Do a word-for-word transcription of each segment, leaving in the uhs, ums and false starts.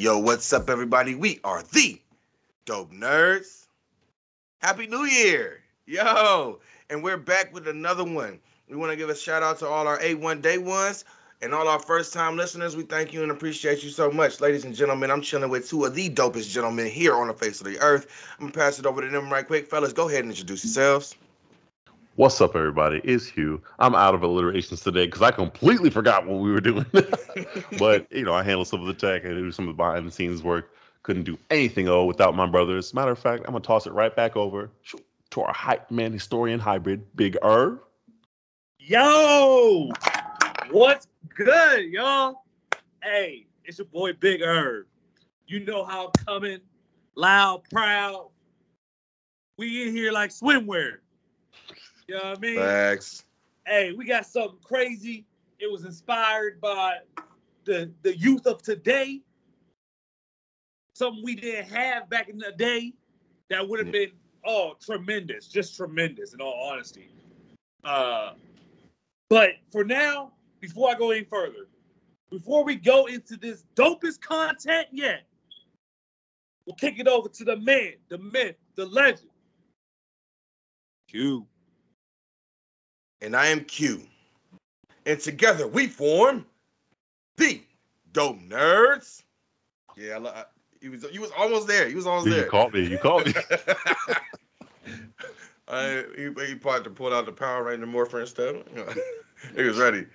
Yo, what's up, everybody? We are the Dope Nerds. Happy New Year. Yo, and we're back with another one. We want to give a shout out to all our A one day ones and all our first time listeners. We thank you and appreciate you so much. Ladies and gentlemen, I'm chilling with two of the dopest gentlemen here on the face of the earth. I'm going to pass it over to them right quick. Fellas, go ahead and introduce yourselves. What's up, everybody? It's Hugh. I'm out of alliterations today because I completely forgot what we were doing. But, you know, I handled some of the tech. I do some of the behind-the-scenes work. Couldn't do anything, oh, without my brother. As a matter of fact, I'm going to toss it right back over to our hype man historian hybrid, Big Irv. Yo! What's good, y'all? Hey, it's your boy, Big Irv. You know how I'm coming. Loud, proud. We in here like swimwear. You know what I mean? Facts. Hey, we got something crazy. It was inspired by the the youth of today. Something we didn't have back in the day that would have yeah. been, oh, tremendous. Just tremendous, in all honesty. Uh, but for now, before I go any further, before we go into this dopest content yet, we'll kick it over to the man, the myth, the legend. Q. And I am Q. And together we form the Dope Nerds. Yeah, I lo- I, you, was, you was almost there. You was almost you there. You caught me. You caught me. I, he, he probably pulled out the Power Ranger morpher and stuff. He was ready.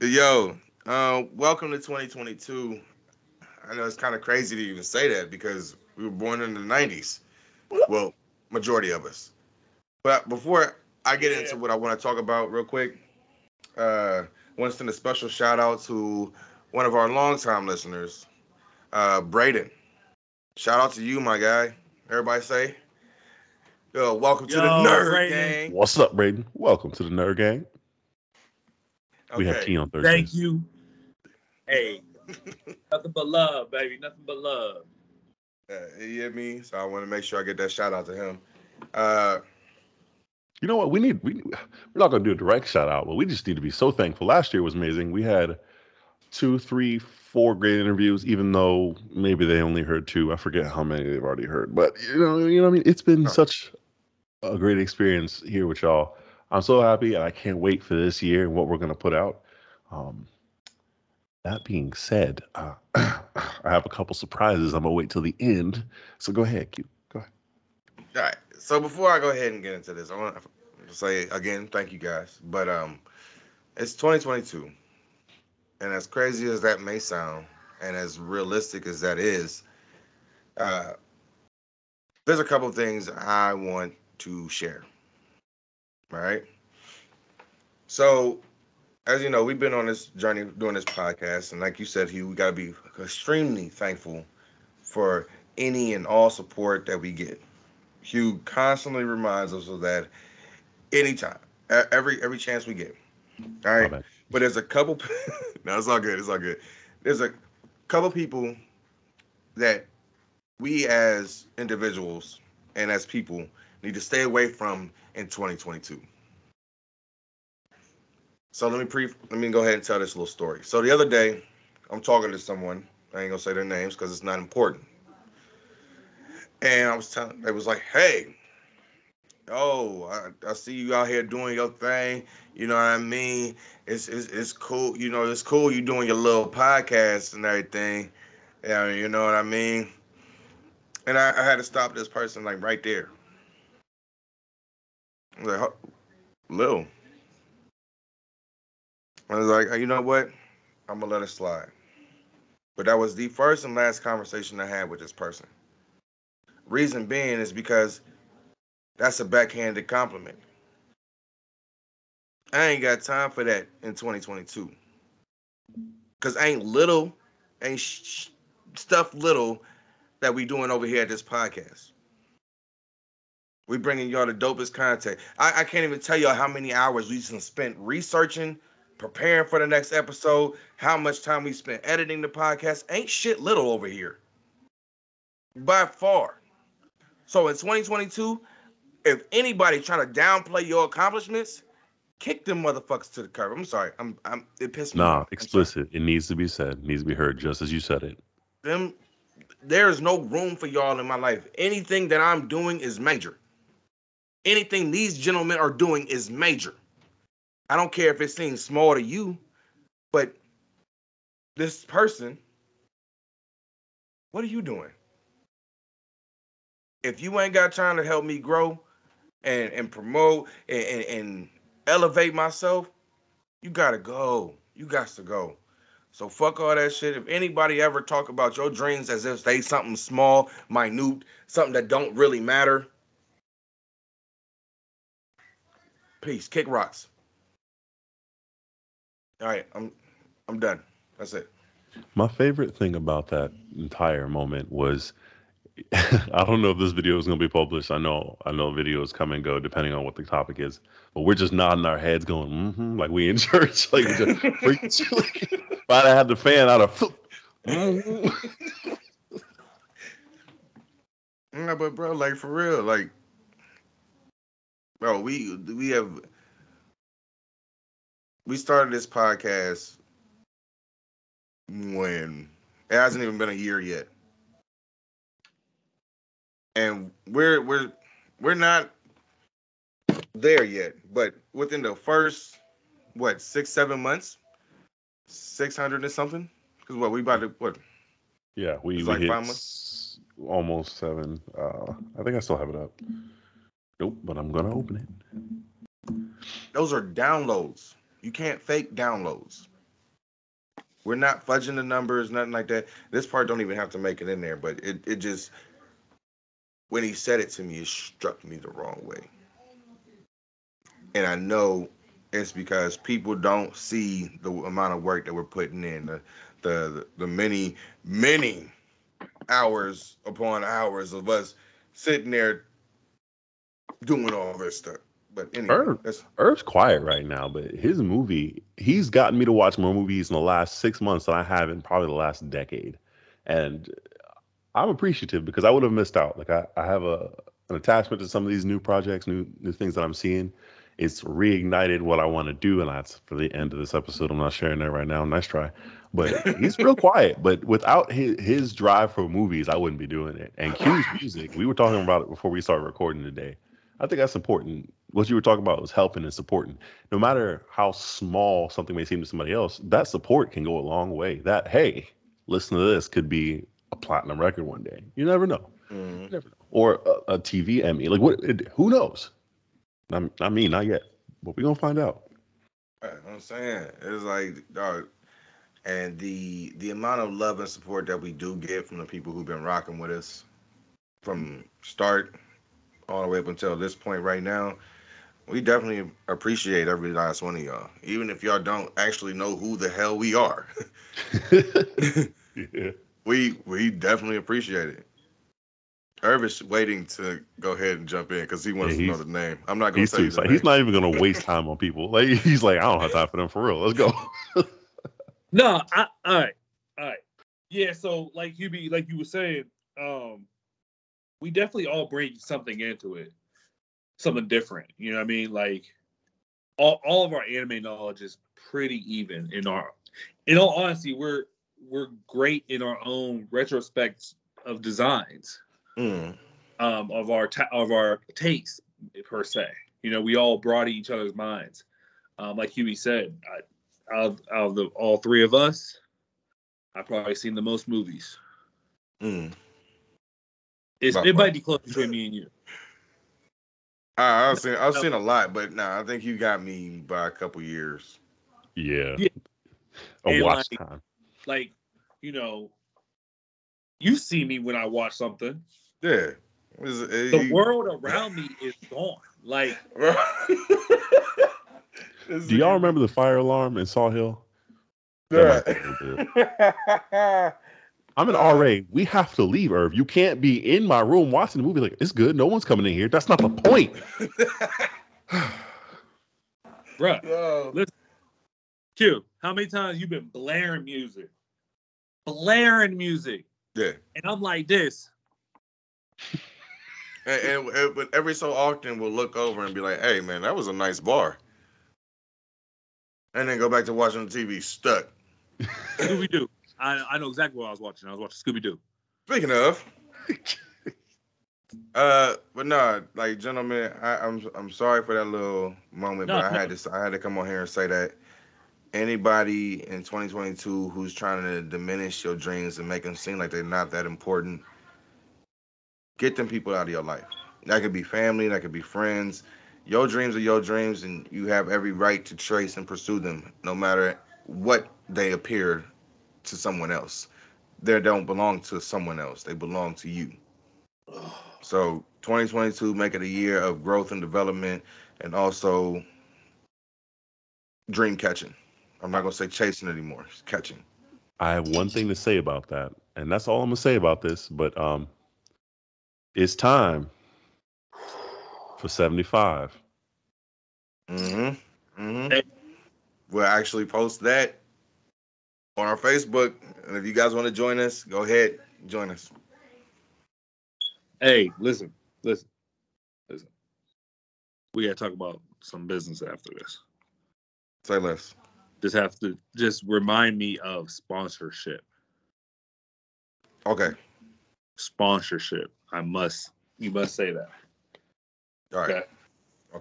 Yo, uh, welcome to twenty twenty-two. I know it's kind of crazy to even say that because we were born in the nineties. Well, majority of us. But before I get into what I want to talk about real quick, uh, I want to send a special shout out to one of our longtime listeners, uh, Braden. Shout out to you, my guy. Everybody say, yo, welcome to yo, the Nerd Braden. Gang. What's up, Braden? Welcome to the Nerd Gang. Okay. We have tea on Thursday. Thank you. Hey, nothing but love, baby. Nothing but love. Uh, you hear me? So I want to make sure I get that shout out to him. Uh, You know what? We need, we, we're not going to do a direct shout out, but we just need to be so thankful. Last year was amazing. We had two, three, four great interviews, even though maybe they only heard two. I forget how many they've already heard, but you know, you know what I mean? It's been oh. such a great experience here with y'all. I'm so happy and I can't wait for this year and what we're going to put out. Um, that being said, uh, I have a couple surprises. I'm going to wait till the end. So go ahead, Q. Go ahead. All right. So before I go ahead and get into this, I want to say again, thank you guys. But um, it's twenty twenty-two, and as crazy as that may sound, and as realistic as that is, uh, there's a couple things I want to share. All right. So, as you know, we've been on this journey doing this podcast, and like you said, Hugh, we gotta be extremely thankful for any and all support that we get. Hugh constantly reminds us of that anytime, every every chance we get. All right, oh, but there's a couple. No, it's all good. It's all good. There's a couple people that we as individuals and as people need to stay away from in twenty twenty-two. So let me pre let me go ahead and tell this little story. So the other day, I'm talking to someone. I ain't gonna say their names because it's not important. And I was telling, they was like, hey, oh, I, I see you out here doing your thing. You know what I mean? It's it's it's cool. You know, it's cool you doing your little podcast and everything. Yeah, you know what I mean? And I, I had to stop this person, like, right there. I was like, Lil. I was like, oh, you know what? I'm going to let it slide. But that was the first and last conversation I had with this person. Reason being is because that's a backhanded compliment. I ain't got time for that in twenty twenty-two. Because ain't little, ain't sh- stuff little that we doing over here at this podcast. We bringing y'all the dopest content. I, I can't even tell y'all how many hours we spent researching, preparing for the next episode, how much time we spent editing the podcast. Ain't shit little over here. By far. So in twenty twenty-two, if anybody trying to downplay your accomplishments, Kick them motherfuckers to the curb. I'm sorry. I'm. I'm. It pissed me. Nah, off. Explicit. It needs to be said. It needs to be heard, just as you said it. Them. There is no room for y'all in my life. Anything that I'm doing is major. Anything these gentlemen are doing is major. I don't care if it seems small to you, but this person, what are you doing? If you ain't got time to help me grow and, and promote and, and, and elevate myself, you gotta go. You got to go. So fuck all that shit. If anybody ever talk about your dreams as if they something small, minute, something that don't really matter, peace. Kick rocks. All right, I'm I'm done. That's it. My favorite thing about that entire moment was, I don't know if this video is going to be published. I know I know videos come and go depending on what the topic is, but we're just nodding our heads going, mm-hmm, like we in church. Like, just preach. Like, if I'd have had the fan, I'd have... Mm-hmm. Yeah, but bro, like for real, like, bro, we we have... We started this podcast when... It hasn't even been a year yet. And we're we're we're not there yet, but within the first what six seven months, six hundred and something. Cause what we about to what? Yeah, we, we like hit five months, almost seven. Uh, I think I still have it up. Nope, but I'm gonna open it. Those are downloads. You can't fake downloads. We're not fudging the numbers, nothing like that. This part don't even have to make it in there, but it it just. When he said it to me, it struck me the wrong way. And I know it's because people don't see the amount of work that we're putting in, the the, the many, many hours upon hours of us sitting there doing all this stuff. But anyway, Irv, Irv's quiet right now, but his movie, he's gotten me to watch more movies in the last six months than I have in probably the last decade. And I'm appreciative because I would have missed out. Like I, I have a an attachment to some of these new projects, new new things that I'm seeing. It's reignited what I want to do, and that's for the end of this episode. I'm not sharing that right now. Nice try, but he's real quiet. But without his, his drive for movies, I wouldn't be doing it. And Q's music, we were talking about it before we started recording today. I think that's important. What you were talking about was helping and supporting. No matter how small something may seem to somebody else, that support can go a long way. That, hey, listen to this could be a platinum record one day. You never know. Mm. You never know. Or a, a T V Emmy. Like what? It, who knows? Not, not me. Not yet. But we're gonna find out. Right, I'm saying it's like, dog, and the the amount of love and support that we do get from the people who've been rocking with us from start all the way up until this point right now. We definitely appreciate every last one of y'all, even if y'all don't actually know who the hell we are. Yeah. We we definitely appreciate it. Irv is waiting to go ahead and jump in because he wants yeah, to know the name. I'm not going to tell you the like, name. He's not even going to waste time on people. Like he's like, I don't have time for them for real. Let's go. no, I, all right, all right. Yeah, so like you be like you were saying, um, we definitely all bring something into it, something different. You know what I mean? Like all all of our anime knowledge is pretty even in our. In all honesty, we're. we're great in our own retrospects of designs, mm. um, of our ta- of our taste per se. You know, we all brought each other's minds. Um, like Huey said, I, out, of, out of the all three of us, I've probably seen the most movies. Mm. It's, it might be close between me and you. I, I've seen I've seen a lot, but no, nah, I think you got me by a couple years. Yeah, yeah. a and watch like, time. Like, you know, you see me when I watch something. Yeah. Is it, is the you... world around me is gone. Like, do y'all remember the fire alarm in Saw Hill? Yeah. I'm an R A. We have to leave, Irv. You can't be in my room watching the movie like, it's good. No one's coming in here. That's not the point. Bruh, no. Listen. Q, how many times you been blaring music? Blaring music. Yeah. And I'm like this. and, and, and but every so often we'll look over and be like, hey man, that was a nice bar. and then go back to watching the T V stuck. Scooby Doo. I I know exactly what I was watching. I was watching Scooby Doo. Speaking of, uh, but no, like gentlemen, I, I'm I'm sorry for that little moment, no, but I no. had to I had to come on here and say that anybody in twenty twenty-two who's trying to diminish your dreams and make them seem like they're not that important, get them people out of your life. That could be family, that could be friends. Your dreams are your dreams, and you have every right to trace and pursue them, no matter what they appear to someone else. They don't belong to someone else. They belong to you. So twenty twenty-two, make it a year of growth and development, and also dream catching. I'm not going to say chasing anymore. It's catching. I have one thing to say about that, and that's all I'm going to say about this, but um, it's time for seventy-five. Mm-hmm. Mm-hmm. We'll actually post that on our Facebook. And if you guys want to join us, go ahead. Join us. Hey, listen. Listen. Listen. We got to talk about some business after this. Say less. Just have to just remind me of sponsorship. Okay. Sponsorship. I must. You must say that. All right. Okay.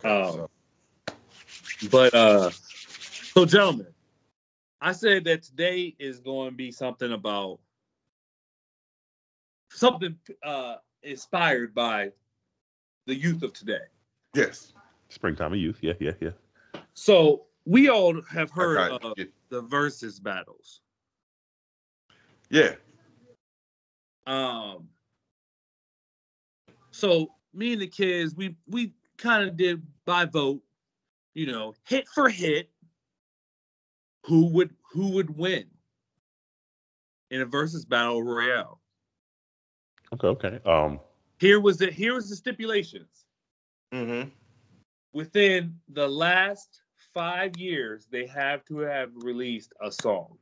okay um, so. But uh, so gentlemen, I said that today is going to be something about something uh, inspired by the youth of today. Yes. Springtime of youth. Yeah, yeah, yeah. So we all have heard okay. of yeah. the versus battles. Yeah. Um. So me and the kids, we we kind of did by vote, you know, hit for hit. Who would who would win in a versus battle royale? Okay, okay. Um. Here was the here was the stipulations. Mm-hmm. Within the last five years, they have to have released a song.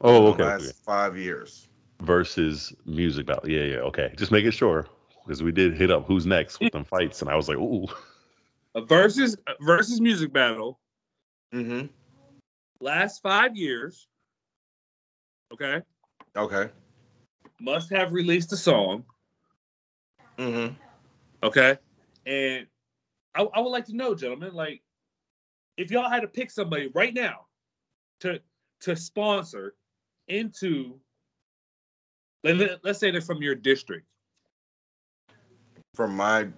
Oh, okay. The last okay. five years versus music battle. Yeah, yeah. Okay, just making sure. Because we did hit up who's next with them fights, and I was like, ooh. A versus, a versus music battle. Mm-hmm. Last five years. Okay? Okay. Must have released a song. Mm-hmm. Okay? And I, I would like to know, gentlemen, like, if y'all had to pick somebody right now to to sponsor into, let, let's say they're from your district. From my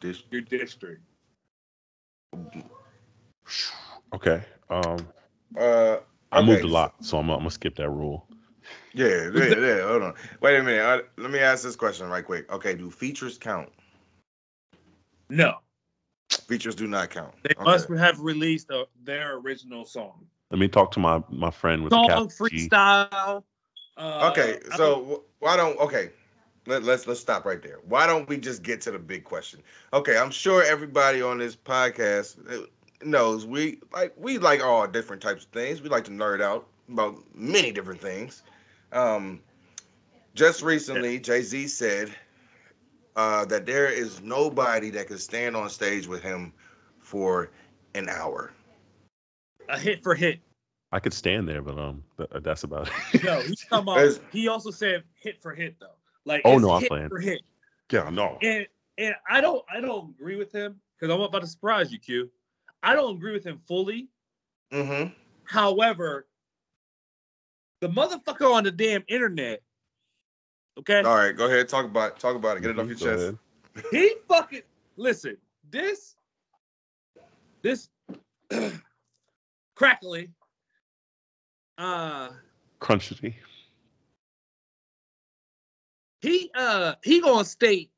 district. Your district. Okay. Um, uh, I okay. moved a lot, so I'm, I'm going to skip that rule. Yeah, yeah, yeah. Hold on. Wait a minute. I, let me ask this question right quick. Okay, do features count? No. Features do not count. They okay. must have released a, their original song. Let me talk to my, my friend with song, the capital G. Freestyle. Uh, okay, so why don't... Okay. Let, let's let's stop right there. Why don't we just get to the big question? Okay, I'm sure everybody on this podcast knows we like we like all different types of things. We like to nerd out about many different things. Um, just recently, Jay-Z said uh, that there is nobody that can stand on stage with him for an hour. A hit for hit. I could stand there, but um, th- that's about it. No, he's talking about, he also said hit for hit though. Like oh, it's no, hit I'm playing. For hit. Yeah, no. And and I don't I don't agree with him because I'm about to surprise you, Q. I don't agree with him fully. Mm-hmm. However, the motherfucker on the damn internet. Okay. All right, go ahead. Talk about talk about it. Get it off your go chest. Ahead. He fucking listen. This this crackly. Uh. Crunchy. He uh he gonna state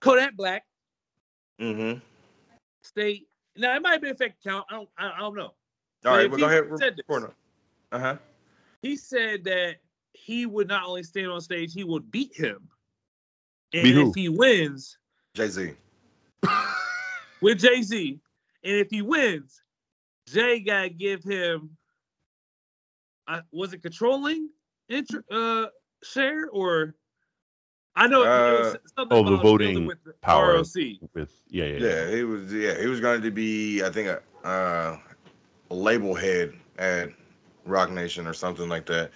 Kodak Black. Mm-hmm. State now it might have been effective count. I don't I, I don't know. All but right, we're well, gonna said this, uh-huh. He said that he would not only stand on stage, he would beat him. And beat if he wins, Jay-Z. With Jay-Z. And if he wins, Jay gotta give him I was it controlling intro uh share or I know uh, it was something oh, the voting with the power R O C. With yeah, yeah, yeah. Yeah, he was yeah, he was going to be I think uh label head at Rock Nation or something like that.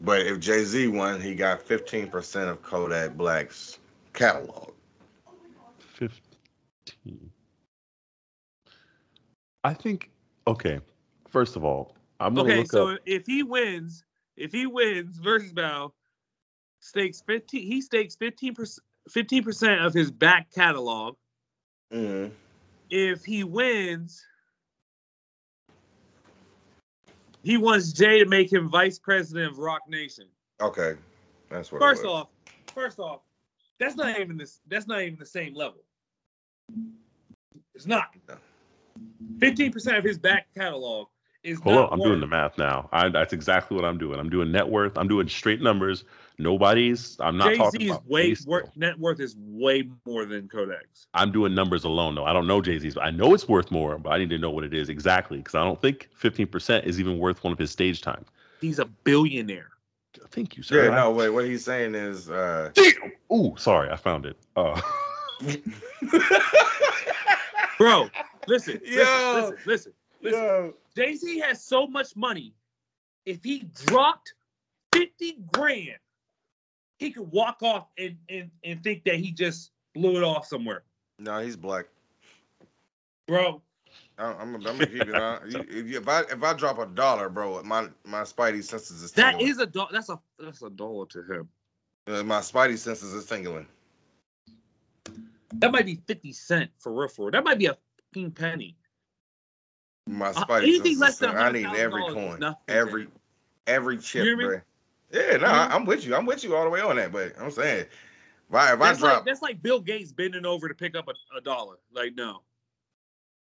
But if Jay-Z won, he got fifteen percent of Kodak Black's catalog. fifteen. I think, okay, first of all, I'm going to okay, look so up. Okay, so if he wins, if he wins versus Bow, stakes fifteen. He stakes fifteen percent, fifteen percent of his back catalog. Mm-hmm. If he wins, he wants Jay to make him vice president of Rock Nation. Okay, that's what. First off, first off, that's not even this. That's not even the same level. It's not. Fifteen percent of his back catalog is. Hold on, I'm worth. doing the math now. I, that's exactly what I'm doing. I'm doing net worth. I'm doing straight numbers. Nobody's. I'm not Jay-Z's talking about. Jay-Z's way worth, net worth is way more than Kodak's. I'm doing numbers alone though. I don't know Jay-Z's. But I know it's worth more, but I need to know what it is exactly because I don't think fifteen percent is even worth one of his stage time. He's a billionaire. Thank you, sir. Yeah, no, wait. What he's saying is. Uh... Damn. Ooh, sorry, I found it. Uh... Bro, listen, Yo. listen, listen, listen, listen. Yo. Jay-Z has so much money. If he dropped fifty grand. He could walk off and, and, and think that he just blew it off somewhere. No, nah, he's black, bro. I, I'm, I'm gonna keep it on. If I if I drop a dollar, bro, my my spidey senses is tingling. That is a do- That's a that's a dollar to him. Uh, my spidey senses is tingling. That might be fifty cent for real. For real. That might be a fucking penny. My spidey uh, anything senses. Less than I need every coin, nothing, every man. every chip, bro. Yeah, no, I, I'm with you. I'm with you all the way on that. But I'm saying, if I, if that's, I drop, like, that's like Bill Gates bending over to pick up a, a dollar. Like, no.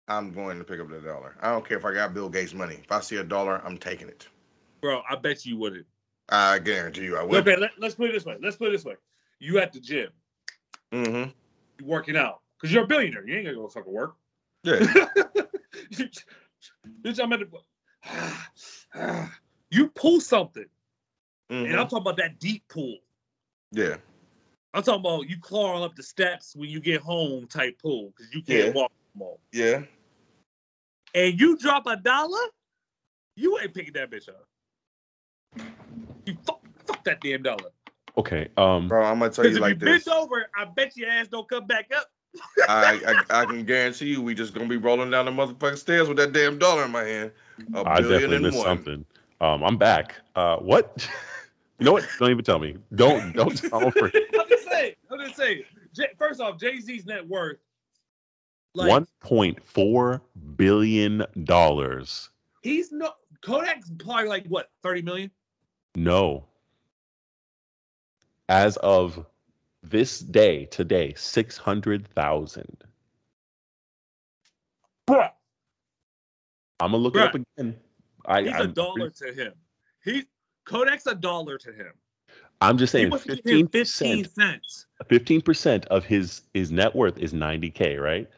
I'm going to pick up the dollar. I don't care if I got Bill Gates money. If I see a dollar, I'm taking it. Bro, I bet you wouldn't. I guarantee you I would. Let, let's put it this way. Let's put it this way. You at the gym. Mm-hmm. You working out. Because you're a billionaire. You ain't going to go fucking work. Yeah. Bitch, I'm at the... You pull something. Mm-hmm. And I'm talking about that deep pool. Yeah. I'm talking about you clawing up the steps when you get home type pool because you can't yeah. walk more. Yeah. And you drop a dollar, you ain't picking that bitch up. You fuck, fuck that damn dollar. Okay. Um, Bro, I'm going to tell you like this. Because if you bend over, I bet your ass don't come back up. I, I I can guarantee you we just going to be rolling down the motherfucking stairs with that damn dollar in my hand. A I definitely missed one. something. Um, I'm back. Uh, what? You know what? Don't even tell me. Don't don't tell me. I'm just saying. I'm just saying. J- First off, Jay-Z's net worth. Like, one point four billion dollars. He's no Kodak's probably like what? thirty million? No. As of this day, today, six hundred thousand. Bruh. I'm gonna look Bruh. it up again. I, He's I'm, a dollar to him. He Kodak's a dollar to him. I'm just saying fifteen, fifteen cents. fifteen percent of his, his net worth is ninety K, right?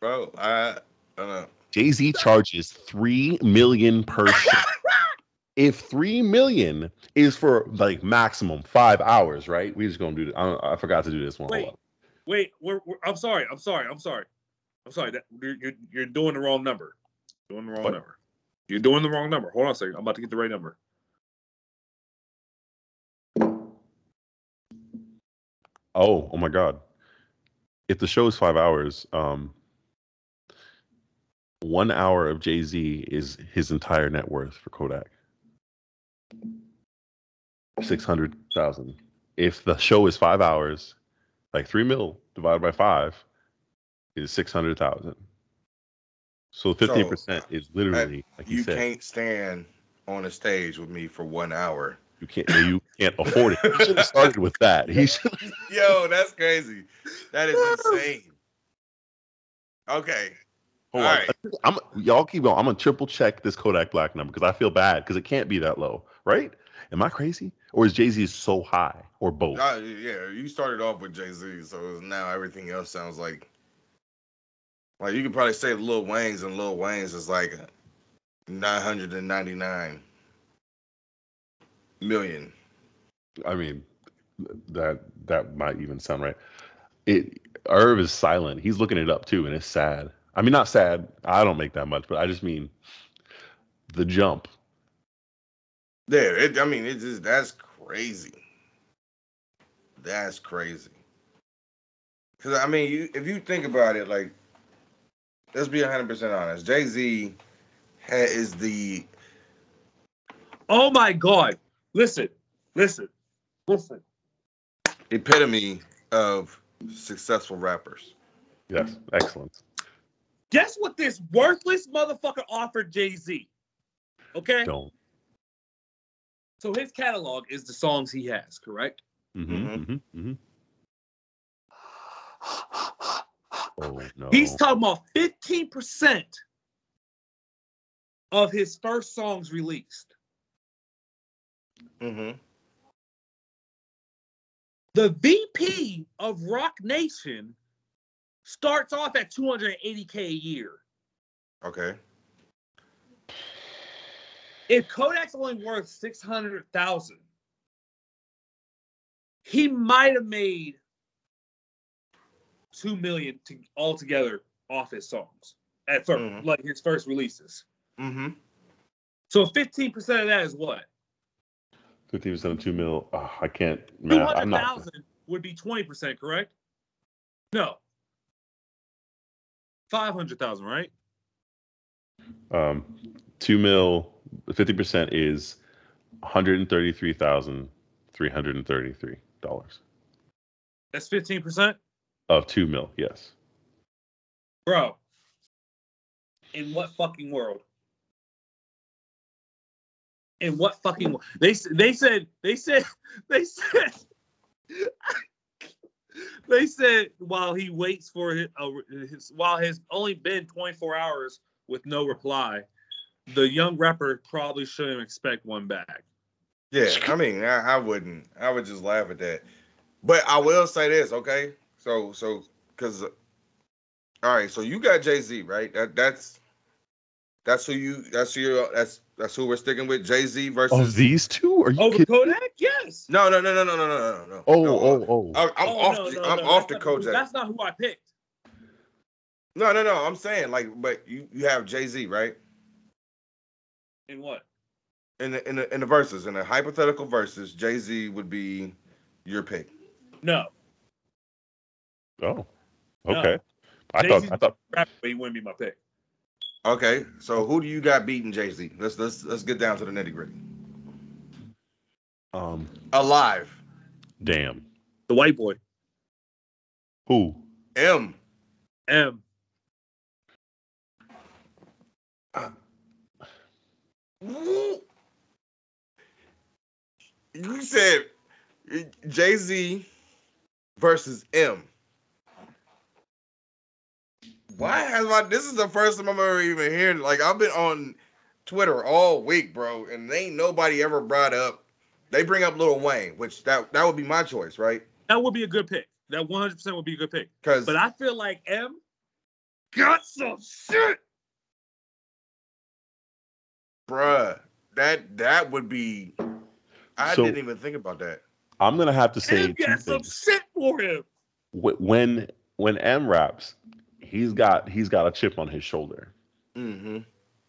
Bro, I, I don't know. Jay-Z charges three million dollars per show. If three million dollars is for like maximum five hours, right? We just going to do this. I, I forgot to do this one. Wait, wait we're, we're, I'm sorry. I'm sorry. I'm sorry. I'm sorry, that, you're, you're doing the wrong number. Doing the wrong what? number. You're doing the wrong number. Hold on a second. I'm about to get the right number. Oh, oh my God. If the show is five hours, um, one hour of Jay-Z is his entire net worth for Kodak. six hundred thousand. If the show is five hours, like three mil divided by five, is six hundred thousand. So fifteen percent so, is literally, I, like you, you said. You can't stand on a stage with me for one hour. You can't You can't afford it. He should have started with that. He Yo, that's crazy. That is insane. Okay. Hold All on. Right. I'm, y'all keep going. I'm going to triple check this Kodak Black number because I feel bad because it can't be that low, right? Am I crazy? Or is Jay-Z so high? Or both? Uh, yeah, you started off with Jay-Z, so now everything else sounds like Like, you could probably say Lil Wayne's, and Lil Wayne's is like nine hundred ninety-nine million. I mean, that that might even sound right. It Irv is silent. He's looking it up, too, and it's sad. I mean, not sad. I don't make that much, but I just mean the jump. Yeah, it, I mean, it's just, that's crazy. That's crazy. Because, I mean, you, if you think about it, like, let's be one hundred percent honest. Jay-Z ha- is the... Oh, my God. Listen. Listen. Listen. Epitome of successful rappers. Yes. Excellent. Guess what this worthless motherfucker offered Jay-Z? Okay? Don't. So his catalog is the songs he has, correct? Mm-hmm. Mm-hmm. Mm-hmm. Oh, no. He's talking about fifteen percent of his first songs released. Mm-hmm. The V P of Rock Nation starts off at two hundred eighty thousand a year. Okay. If Kodak's only worth six hundred thousand, he might have made two million to altogether off his songs at first, mm-hmm. like his first releases. Mm-hmm. So fifteen percent of that is what? Fifteen percent of two mil. Oh, I can't. Two hundred thousand would be twenty percent, correct? No. Five hundred thousand, right? Um, two mil. Fifty percent is one hundred thirty-three thousand three hundred thirty-three dollars. That's fifteen percent. Of two mil, yes. Bro, in what fucking world? In what fucking world? They they said they said they said they said while he waits for his, uh, his while it's only been twenty-four hours with no reply, the young rapper probably shouldn't expect one back. Yeah, I mean, I, I wouldn't. I would just laugh at that. But I will say this, okay? So, so, because, all right, so you got Jay-Z, right? That, that's, that's who you, that's who you're, that's, that's who we're sticking with, Jay-Z versus. Oh, these two? Are you over kidding? Kodak? Yes. No, no, no, no, no, no, no, no. Oh, no, oh, oh. I, I'm oh, off, no, the, no, I'm no, off the Kodak. Who, that's not who I picked. No, no, no, I'm saying, like, but you, you have Jay-Z, right? In what? In the, in the, in the verses, in a hypothetical verses, Jay-Z would be your pick. No. Oh, okay. No. I Jay-Z's thought I thought rapper, but he wouldn't be my pick. Okay, so who do you got beating Jay-Z? Let's let's let's get down to the nitty gritty. Um, alive. Damn. The white boy. Who? M. M. Uh, you said Jay-Z versus M. Why has my, this is the first time I've ever even heard, like, I've been on Twitter all week, bro, and ain't nobody ever brought up, they bring up Lil Wayne, which that, that would be my choice, right? That would be a good pick. That one hundred percent would be a good pick. But I feel like M got some shit. Bruh, that, that would be, I so, didn't even think about that. I'm going to have to say M got some shit for him. When, when M raps, He's got he's got a chip on his shoulder. Mm-hmm.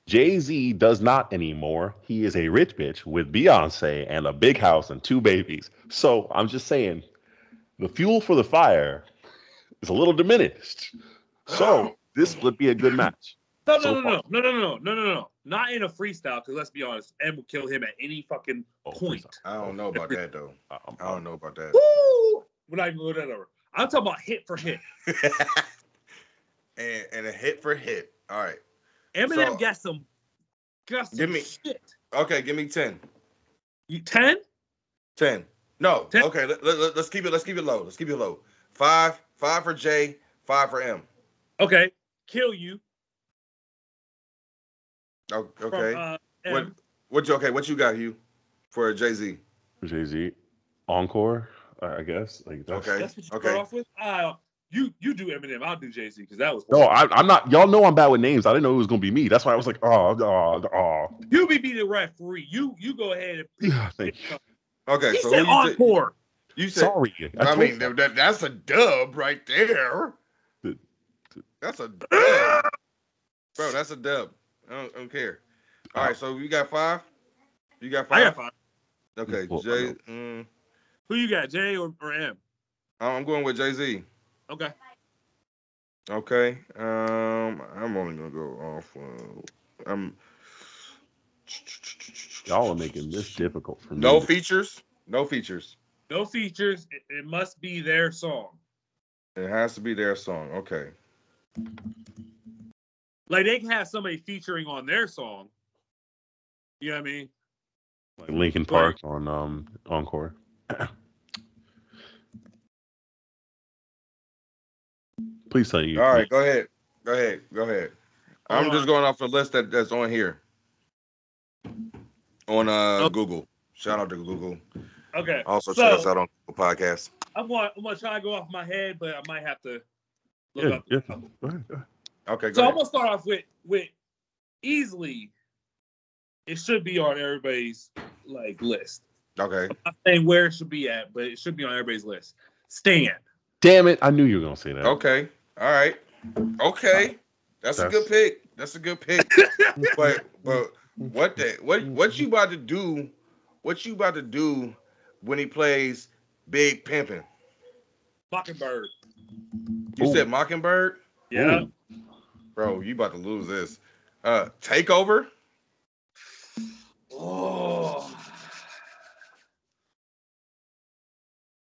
Jay-Z does not anymore. He is a rich bitch with Beyonce and a big house and two babies. So I'm just saying, the fuel for the fire is a little diminished. So this would be a good match. No, no, so no, no, no, no, no, no, no, no, not in a freestyle. Because let's be honest, M will kill him at any fucking oh, point. I don't know about that though. I don't know about that. Woo! We're not even going that over. I'm talking about hit for hit. And, and a hit for hit. All right. Eminem so, got some, got some give me, shit. Okay, give me ten. You ten? Ten. No. ten? Okay, let, let, let's keep it. Let's keep it low. Let's keep it low. Five. Five for J. Five for M. Okay. Kill you. Oh, okay. From, uh, what? What? Okay. What you got, Hugh? For Jay-Z. Jay-Z. Encore. I guess. Like that's, okay. That's what you okay. Start off with. Uh, You you do Eminem, I'll do Jay-Z because that was. No, I, I'm not. Y'all know I'm bad with names. I didn't know it was gonna be me. That's why I was like, oh, oh, oh. You be the referee. You you go ahead and. Yeah, thank you. Okay, he so said encore. Did, you said sorry. I, I mean, that, that's a dub right there. The, the, that's a dub. Bro, that's a dub. I don't, I don't care. All right, so you got five? You got five? I got five. Okay, well, Jay. Mm, Who you got, Jay or, or M? I'm going with Jay-Z. Okay. Okay. Um, I'm only going to go off. Uh, I'm... Y'all are making this difficult for me. No features? No features. No features. It, it must be their song. It has to be their song. Okay. Like, they can have somebody featuring on their song. You know what I mean? Like Linkin Park like, on um Encore. Please tell you. All right, go ahead. Go ahead. Go ahead. I'm um, just going off the list that, that's on here. On uh, okay. Google. Shout out to Google. Okay. Also, so, check us out on Google Podcasts. I'm going I'm to try to go off my head, but I might have to look yeah, up. Yeah. Go ahead, go ahead. Okay, go So ahead. I'm going to start off with, with easily, it should be on everybody's like list. Okay. I'm not saying where it should be at, but it should be on everybody's list. Stan. Damn it. I knew you were going to say that. Okay. All right. Okay. That's, That's a good pick. That's a good pick. but but what the what what you about to do what you about to do when he plays Big Pimpin'? Mockingbird. You Ooh. said Mockingbird? Yeah. Ooh. Bro, you about to lose this. Uh Takeover? Oh.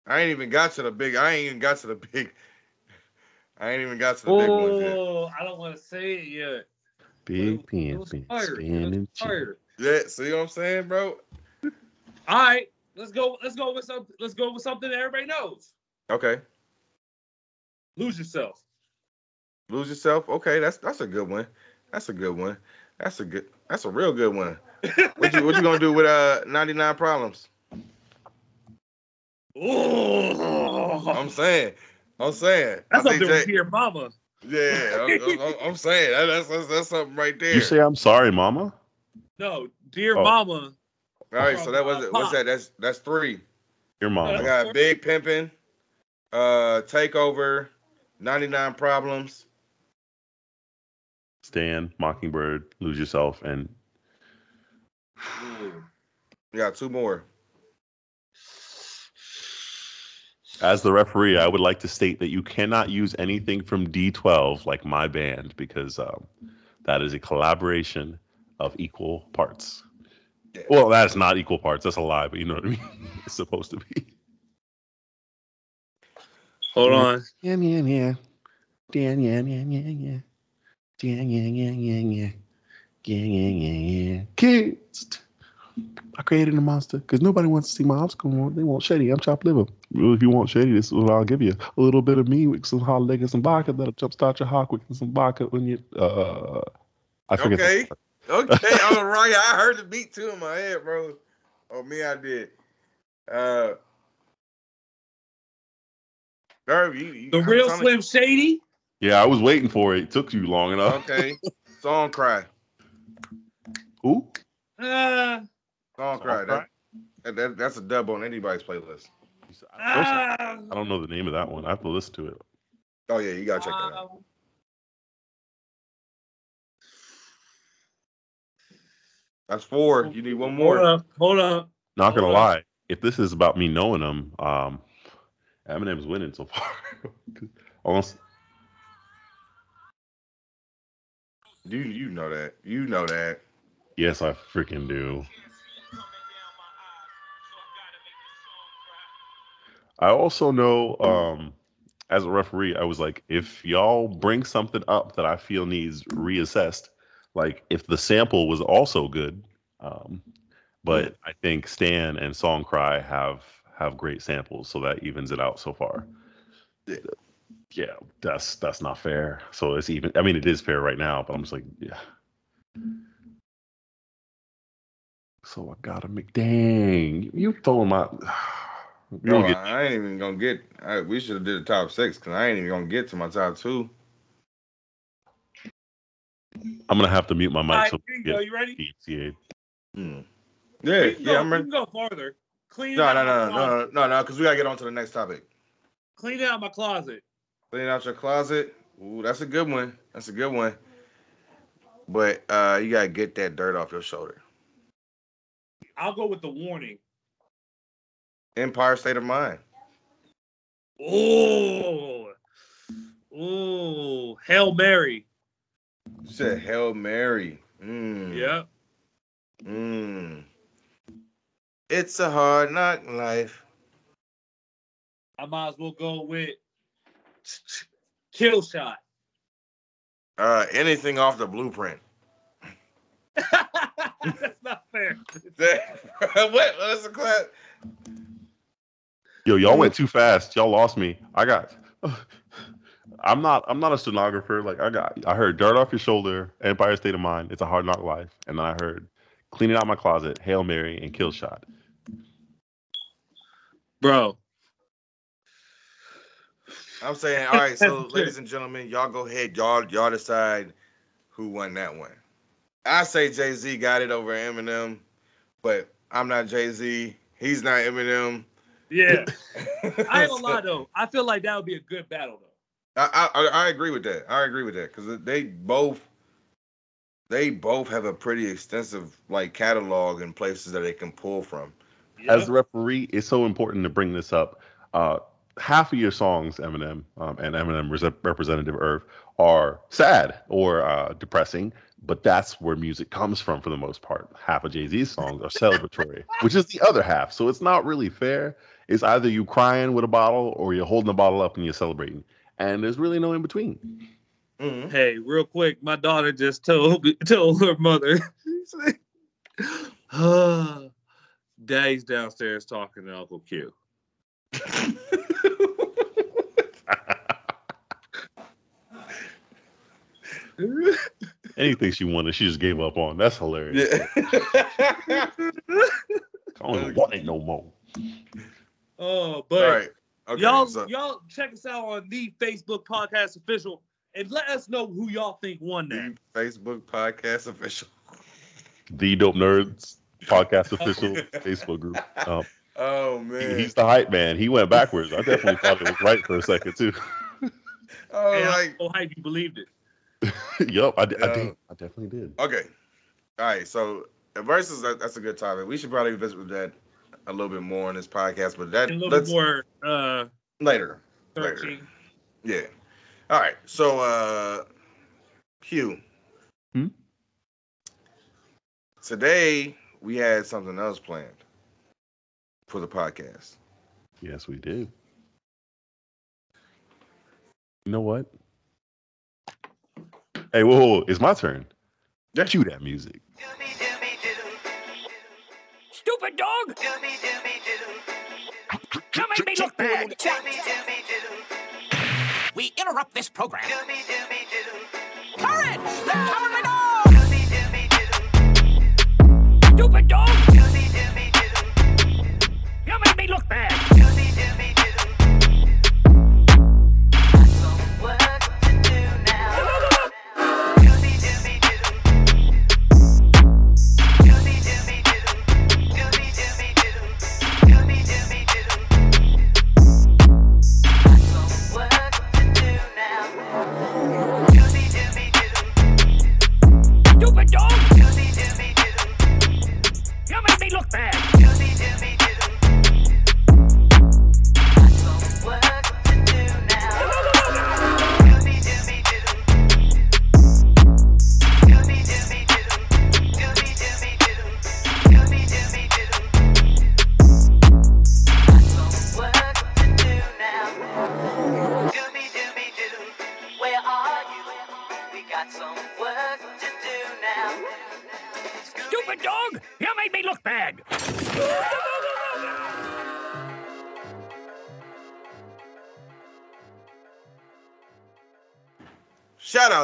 I ain't even got to the big. I ain't even got to the big. I ain't even got to the oh, big ones yet. Oh, I don't want to say it yet. Big pin, pin, spinning. Yeah, see what I'm saying, bro? All right, let's go. Let's go with some. Let's go with something that everybody knows. Okay. Lose Yourself. Lose Yourself. Okay, that's that's a good one. That's a good one. That's a good. That's a real good one. What you what you gonna do with uh ninety-nine Problems? Oh, I'm saying, I'm saying. That's I up there Jay, with your mama. Yeah, I'm, I'm, I'm saying that, that's, that's that's something right there. You say I'm sorry, mama? No, dear oh. mama. All right, so that was it. What's that? That's that's three. Your mama. I got Big Pimpin', uh, Takeover, ninety-nine Problems, Stan, Mockingbird, Lose Yourself, and we got two more. As the referee, I would like to state that you cannot use anything from D twelve, like my band, because um, that is a collaboration of equal parts. Yeah. Well, that's not equal parts. That's a lie, but you know what I mean? It's supposed to be. Hold on. Yeah, yeah, yeah. Yeah, yeah, yeah, yeah, yeah. Yeah, yeah, yeah, yeah, yeah. Yeah, yeah, yeah, yeah. Kids! I created a monster because nobody wants to see my obstacle. They want shady. I'm chopped liver. If you want shady, this is what I'll give you. A little bit of me with some hot leg and some vodka. That'll jumpstart your hawk with some vodka when you. Uh, I forget. Okay. Okay. All right. I heard the beat too in my head, bro. Oh, me, I did. Uh, Derby, you, you, the real Slim Shady? Yeah, I was waiting for it. It took you long enough. Okay. Song Cry. Who? Uh, Song Cry. That, that, that, that's a dub on anybody's playlist. I, uh, I don't know the name of that one. I have to listen to it. Oh, yeah. You got to check uh, that out. That's four. You need one more. Hold up. Hold up. Not going to lie. If this is about me knowing them, um, Eminem's winning so far. Almost. You, you know that. You know that. Yes, I freaking do. I also know, um, as a referee, I was like, if y'all bring something up that I feel needs reassessed, like if the sample was also good, um, but I think Stan and Song Cry have have great samples, so that evens it out so far. Yeah, yeah that's that's not fair. So it's even. I mean, it is fair right now, but I'm just like, yeah. So I gotta make. Dang, you throwing my. You no, get, I ain't even gonna get. I, we should have did the top six because I ain't even gonna get to my top two. I'm gonna have to mute my mic. All right, so here you go. You ready? Hmm. Yeah, you yeah. Go, I'm ready. You can go farther. Clean. No, out no, no, no, no, no, no, because we gotta get on to the next topic. Clean out my closet. Clean out your closet. Ooh, that's a good one. That's a good one. But uh, you got to get that dirt off your shoulder. I'll go with the warning. Empire State of Mind. Oh. Oh. Hail Mary. You said Hail Mary. Mm. Yeah. Mm. It's a hard knock life. I might as well go with Kill Shot. Uh, anything off the Blueprint. That's not fair. What? What's the class? Yo, y'all went too fast. Y'all lost me. I got. I'm not. I'm not a stenographer. Like I got. I heard Dirt Off Your Shoulder, Empire State of Mind. It's a Hard Knock Life, and then I heard Cleaning Out My Closet, Hail Mary, and Kill Shot. Bro. I'm saying, all right, so ladies and gentlemen, y'all go ahead. Y'all y'all decide who won that one. I say Jay-Z got it over Eminem, but I'm not Jay-Z. He's not Eminem. Yeah. I ain't gonna lie, though. I feel like that would be a good battle, though. I I, I agree with that. I agree with that because they both they both have a pretty extensive like catalog and places that they can pull from. Yeah. As the referee, it's so important to bring this up. Uh Half of your songs, Eminem um, and Eminem Re- Representative Irv, are sad or uh, depressing, but that's where music comes from for the most part. Half of Jay-Z's songs are celebratory, which is the other half. So it's not really fair. It's either you crying with a bottle or you're holding the bottle up and you're celebrating. And there's really no in between. Mm-hmm. Hey, real quick, my daughter just told, told her mother, oh, Daddy's downstairs talking to Uncle Q. Anything she wanted, she just gave up on. That's hilarious. Yeah. I don't want it no more. Oh, but right. Okay, y'all, so. y'all check us out on the Facebook Podcast Official and let us know who y'all think won that. The Facebook Podcast Official, the Dope Nerds Podcast Official Facebook group. Um, oh man, he, he's the hype man. He went backwards. I definitely thought it was right for a second too. Oh, and like oh, hype! You believed it. Yup, I, I, uh, I, I definitely did. Okay. All right, so versus, that, that's a good topic. We should probably visit with that a little bit more on this podcast, but that... A little bit more... Uh, later. thirteen. Later. Yeah. All right, so, uh, Hugh. Hmm? Today, we had something else planned for the podcast. Yes, we did. You know what? Hey, whoa, whoa, it's my turn. That's you, that music. Doobie, doobie, doobie. Stupid dog. Doobie, doobie, doobie. Don't make me look bad. Doobie, doobie, doobie. We interrupt this program. Doobie, doobie, doobie. Courage! They're coming to dog! Doobie, doobie, doobie. Stupid dog. Doobie, doobie, doobie. You make me look bad. Doobie, doobie,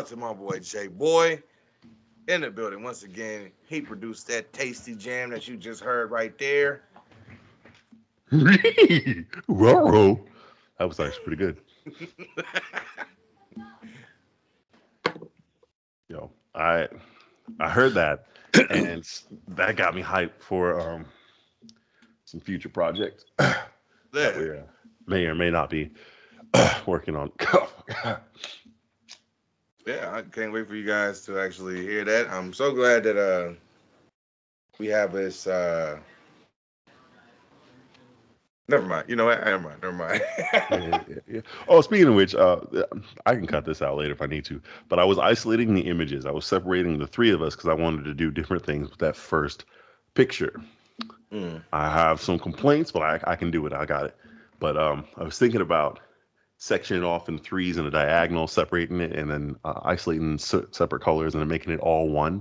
to my boy Jay Boy in the building once again. He produced that tasty jam that you just heard right there. Whoa, that was actually pretty good. Yo, I I heard that and that got me hyped for um some future projects that we uh, may or may not be uh, working on. Yeah, I can't wait for you guys to actually hear that. I'm so glad that uh, we have this. Uh... Never mind. You know what? Never mind. Never mind. yeah, yeah, yeah. Oh, speaking of which, uh, I can cut this out later if I need to. But I was isolating the images. I was separating the three of us because I wanted to do different things with that first picture. Mm. I have some complaints, but I, I can do it. I got it. But um, I was thinking about sectioning it off in threes and a diagonal, separating it, and then uh, isolating se- separate colors and then making it all one,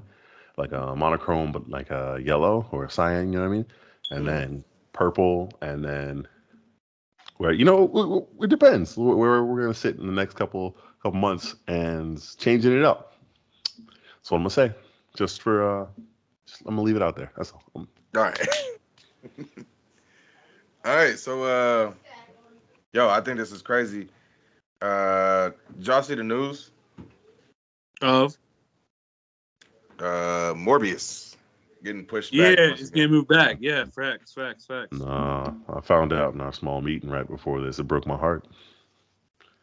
like a monochrome, but like a yellow or a cyan, you know what I mean? And then purple, and then where, you know, it, it depends where we're going to sit in the next couple couple months and changing it up. That's what I'm going to say. Just for, uh, just, I'm going to leave it out there. That's all. All right. All right, so, uh, yo, I think this is crazy. Uh, did y'all see the news? Of? Uh, Morbius. Getting pushed yeah, back. Yeah, it's getting moved back. Yeah, facts, facts, facts. Nah, I found out in our small meeting right before this. It broke my heart.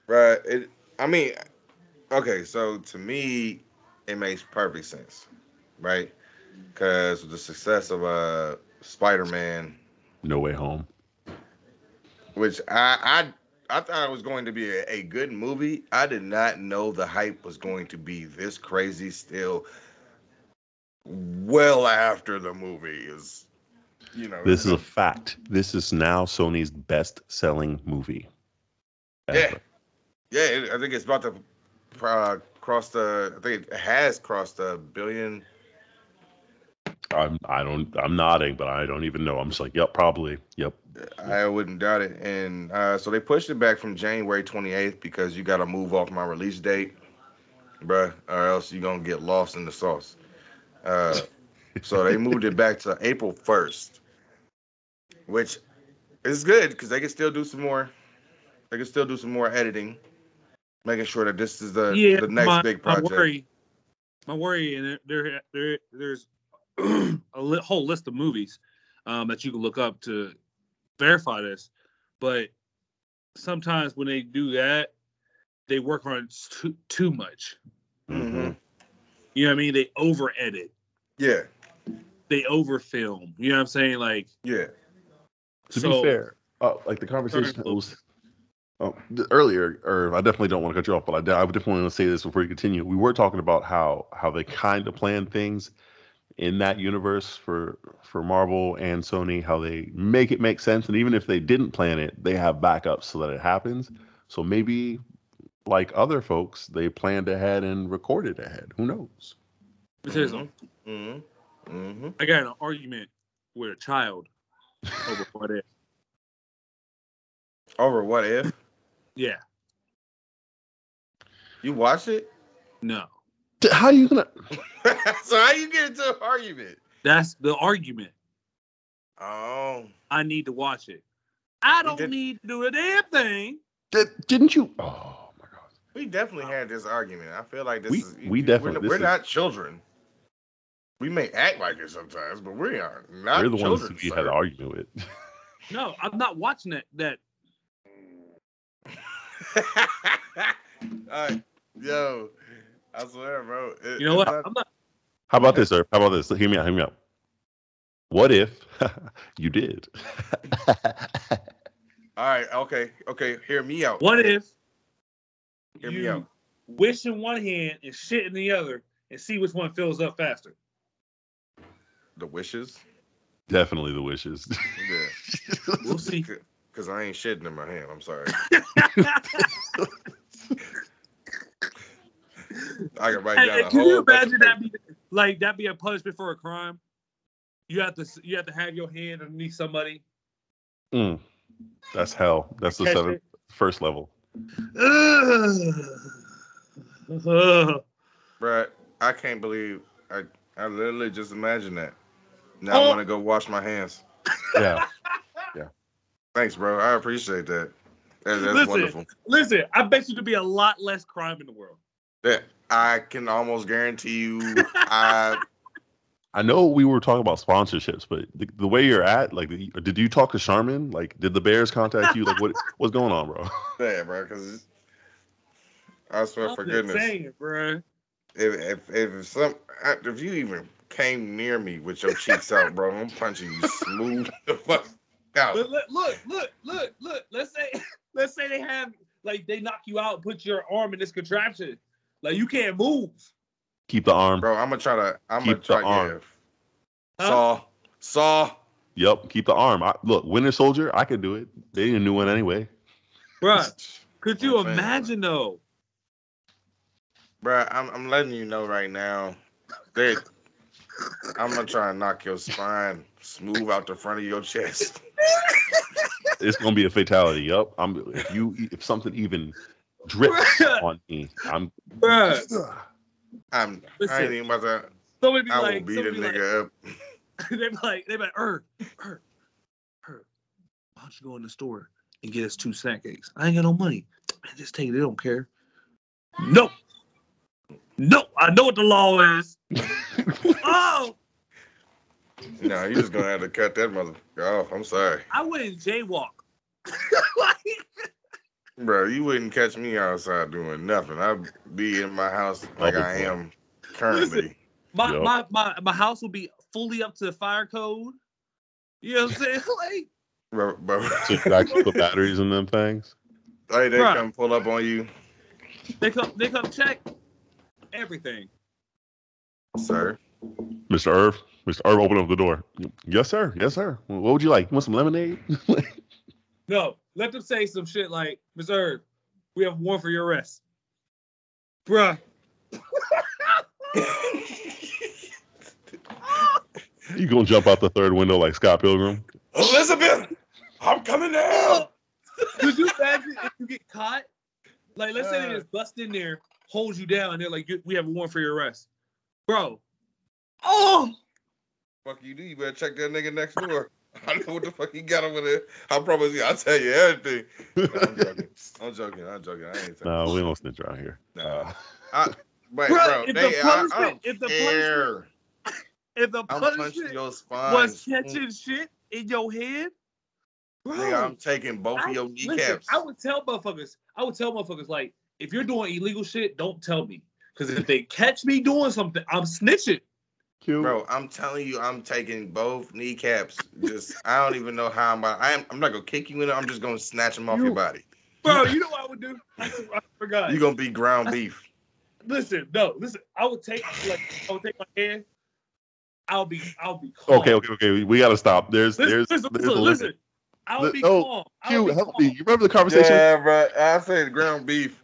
Right. It, I mean, okay, so to me, it makes perfect sense, right? Because the success of uh, Spider-Man No Way Home. Which I, I I thought it was going to be a, a good movie. I did not know the hype was going to be this crazy still well after the movie is, you know. This is a fact. This is now Sony's best-selling movie ever. Yeah. Yeah, I think it's about to uh, cross the, I think it has crossed a billion. I'm, I don't, I'm nodding, but I don't even know. I'm just like, yep, probably, yep. I wouldn't doubt it. And uh, so they pushed it back from January twenty-eighth because you got to move off my release date, bruh, or else you're going to get lost in the sauce. Uh, so they moved it back to April first, which is good because they can still do some more. They can still do some more editing, making sure that this is the, yeah, the next my, big project. My worry, my worry and there, there, there's a li- whole list of movies um, that you can look up to verify this, but sometimes when they do that, they work on too, too much. Mm-hmm. You know what I mean? They over edit. Yeah. They over film. You know what I'm saying? Like, yeah. To so, be fair, uh, like the conversation that was uh, earlier, or I definitely don't want to cut you off, but I, I definitely want to say this before you continue. We were talking about how how they kind of plan things in that universe for for Marvel and Sony, how they make it make sense. And even if they didn't plan it, they have backups so that it happens. So maybe, like other folks, they planned ahead and recorded ahead. Who knows? Mm-hmm. Mm-hmm. Mm-hmm. I got in an argument with a child over What If. Over What If? Yeah. You watched it? No. How are you gonna? So how you get into an argument? That's the argument. Oh. I need to watch it. I don't did... need to do a damn thing. Did, didn't you? Oh my God. We definitely had this argument. I feel like this we, is. We definitely. We're, we're is... not children. We may act like it sometimes, but we are not. We're the children, ones we sir. had an argument with. No, I'm not watching that. That. All right, yo. I swear, bro. It, you know what? Not... I'm not... How about this, sir? How about this? Hear me out. Hear me out. What if you did? All right. Okay. Okay. Hear me out. What if hear you me out. wish in one hand and shit in the other and see which one fills up faster? The wishes? Definitely the wishes. Yeah. We'll see. Because I ain't shitting in my hand. I'm sorry. I can write down hey, a can whole you imagine that be like that be a punishment for a crime? You have to you have to have your hand underneath somebody. Mm. That's hell. That's the seventh, first level. Bruh, I can't believe I I literally just imagined that. Now oh. I want to go wash my hands. Yeah. Yeah. Thanks, bro. I appreciate that. that that's listen, wonderful. Listen, I bet you there'd be a lot less crime in the world. Yeah, I can almost guarantee you. I I know we were talking about sponsorships, but the, the way you're at, like, did you talk to Charmin? Like, did the Bears contact you? Like, what what's going on, bro? Yeah, bro, because I swear I'm for goodness. Saying, bro. If if if some if you even came near me with your cheeks out, bro, I'm punching you smooth the fuck out. But look, look, look, look, look. Let's say let's say they have like they knock you out, put your arm in this contraption, like you can't move. Keep the arm, bro. I'm gonna try to. I'm keep gonna try. The arm. Yeah. Saw, huh? saw. Yep, keep the arm. I, look, Winter Soldier, I could do it. They need a new one anyway. Bro, could you imagine though? Bruh, I'm I'm letting you know right now. They, I'm gonna try and knock your spine smooth out the front of your chest. It's gonna be a fatality. Yup. I'm if you if something even drips Bruh. on me, I'm. Bruh. I'm. Listen, I ain't even about to. Somebody be I will like, beat a nigga like, up. They be like, they be like, er, er, er. Why don't you go in the store and get us two snack eggs? I ain't got no money. Man, just take it. They don't care. Nope. No, I know what the law is. Oh! No, you're just going to have to cut that motherfucker off. I'm sorry. I wouldn't jaywalk. Like... Bro, you wouldn't catch me outside doing nothing. I'd be in my house like I am currently. Listen, my, yep. my, my, my house would be fully up to the fire code. You know what I'm saying? Like... Bro, bro. So you could actually put batteries in them things? Hey, they bro. come pull up on you. They come, they come check. Everything. Sir. Mister Irv. Mister Irv, open up the door. Yes, sir. Yes, sir. What would you like? You want some lemonade? No. Let them say some shit like, Mister Irv, we have one for your arrest. Bruh. You gonna jump out the third window like Scott Pilgrim? Elizabeth! I'm coming down! Could you imagine if you get caught? Like, let's uh, say they just bust in there, holds you down, and they're like, we have a warrant for your arrest. Bro. Oh! Fuck you do, you better check that nigga next door. I know what the fuck he got over there. I promise you, I'll tell you everything. No, I'm joking. I'm joking. I'm joking. I ain't No, nah, we don't snitch around here. No. Nah. I, but, bro, bro if, they, the punishment, I, I if the punishment, if the punishment was catching mm. shit in your head, bro. Nigga, I'm taking both I, of your listen, kneecaps. I would tell motherfuckers, I would tell motherfuckers, like, if you're doing illegal shit, don't tell me. Because if they catch me doing something, I'm snitching. Cute. Bro, I'm telling you, I'm taking both kneecaps. Just, I don't even know how I'm about I'm, I'm not going to kick you in it. I'm just going to snatch them off you, your body. Bro, you know what I would do? I, I forgot. You're going to be ground I, beef. Listen, no, listen. I would take, like, I would take my hand. I'll be, I'll be calm. Okay, okay, okay. We got to stop. There's, listen, there's, listen, there's listen, a listen. I'll L- be oh, calm. I'll be help calm. Me. You remember the conversation? Yeah, bro. I said ground beef.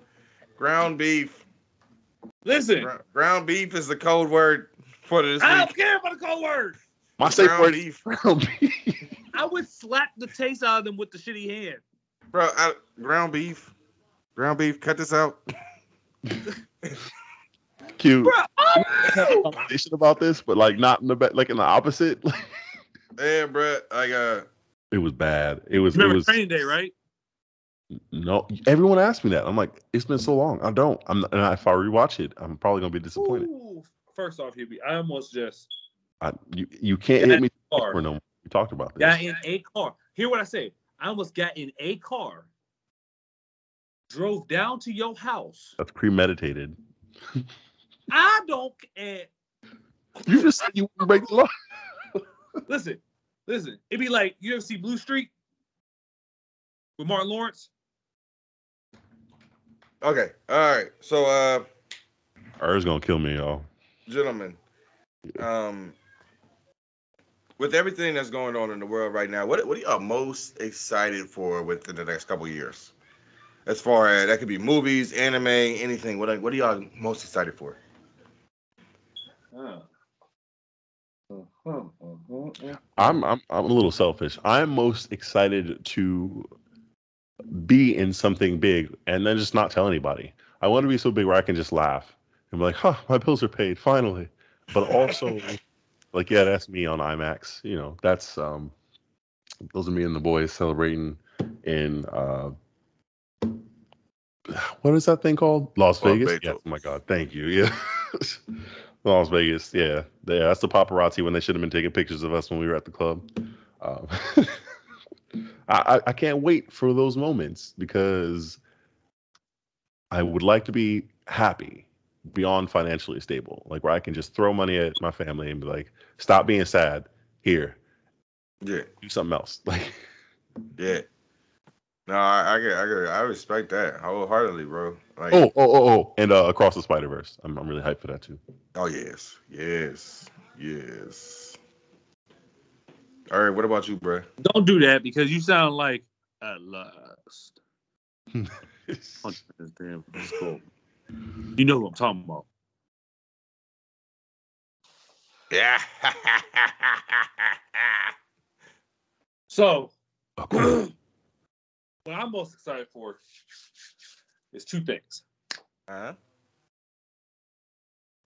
Ground beef. Listen. Gr- ground beef is the code word for this. I week. don't care about the code word. My safe word is ground beef. I would slap the taste out of them with the shitty hand. Bro, I, ground beef. Ground beef. Cut this out. Cute. Bro, oh! Conversation about this, but like not in the be- like in the opposite. Yeah, bro. Like uh, it was bad. It was. You remember it was, training day, right? No, everyone asked me that. I'm like, it's been so long. I don't. I'm not, and if I rewatch it, I'm probably gonna be disappointed. Ooh, first off, Hubie, I almost just. I you, you can't hit me for no. We talked about this. Got in a car. Hear what I say. I almost got in a car. Drove down to your house. That's premeditated. I don't. And, you just said you wouldn't break the law. Listen, listen. It'd be like you ever see Blue Streak with Martin Lawrence. Okay, all right. So, uh, Er's gonna kill me, y'all. Gentlemen, um, with everything that's going on in the world right now, what what are y'all most excited for within the next couple of years? As far as that could be movies, anime, anything. What what are y'all most excited for? Huh. Uh-huh, uh-huh, uh-huh. I'm I'm I'm a little selfish. I'm most excited to be in something big and then just not tell anybody. I want to be so big where I can just laugh and be like, huh, my bills are paid finally. But also like, yeah, that's me on IMAX, you know. That's um those are me and the boys celebrating in uh what is that thing called? Las oh, Vegas. Yes. Oh my god, thank you. Yeah. Las Vegas, yeah. yeah. That's the paparazzi when they should have been taking pictures of us when we were at the club. Um, I, I can't wait for those moments because I would like to be happy beyond financially stable, like where I can just throw money at my family and be like, stop being sad here. Yeah. Do something else. Like, yeah. No, I, I get, I get, I respect that wholeheartedly, bro. Like, oh, oh, oh, oh, and uh, Across the Spider-Verse. I'm, I'm really hyped for that too. Oh yes, yes, yes. All right, what about you, bro? Don't do that because you sound like at last. Damn, cool. You know who I'm talking about? Yeah. So. What I'm most excited for is two things. Uh-huh.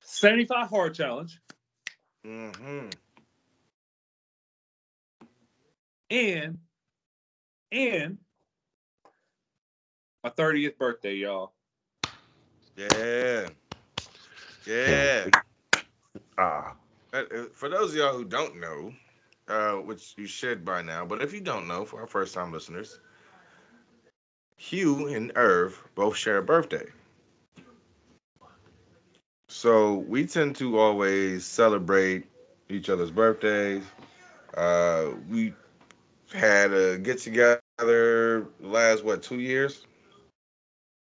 seventy-five Hard Challenge. Mm-hmm. And, and my thirtieth birthday, y'all. Yeah. Yeah. Ah. Uh, for those of y'all who don't know, uh, which you should by now, but if you don't know, for our first-time listeners, Hugh and Irv both share a birthday. So we tend to always celebrate each other's birthdays. Uh, we had a get-together last, what, two years?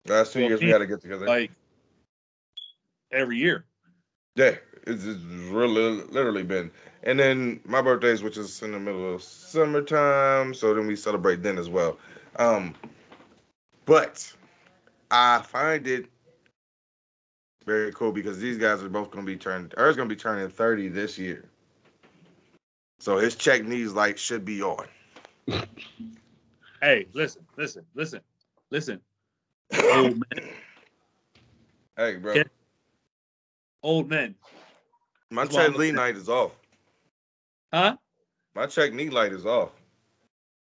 Last two well, years we had a get-together. Like, every year. Yeah, it's, it's really, literally been. And then my birthday's, which is in the middle of summertime, so then we celebrate then as well. Um... But I find it very cool because these guys are both going to be turning, Er's going to be turning thirty this year. So his check knees light should be on. Hey, listen, listen, listen, listen. Old men. Hey, bro. Yeah. Old men. My That's check knee light is off. Huh? My check knee light is off.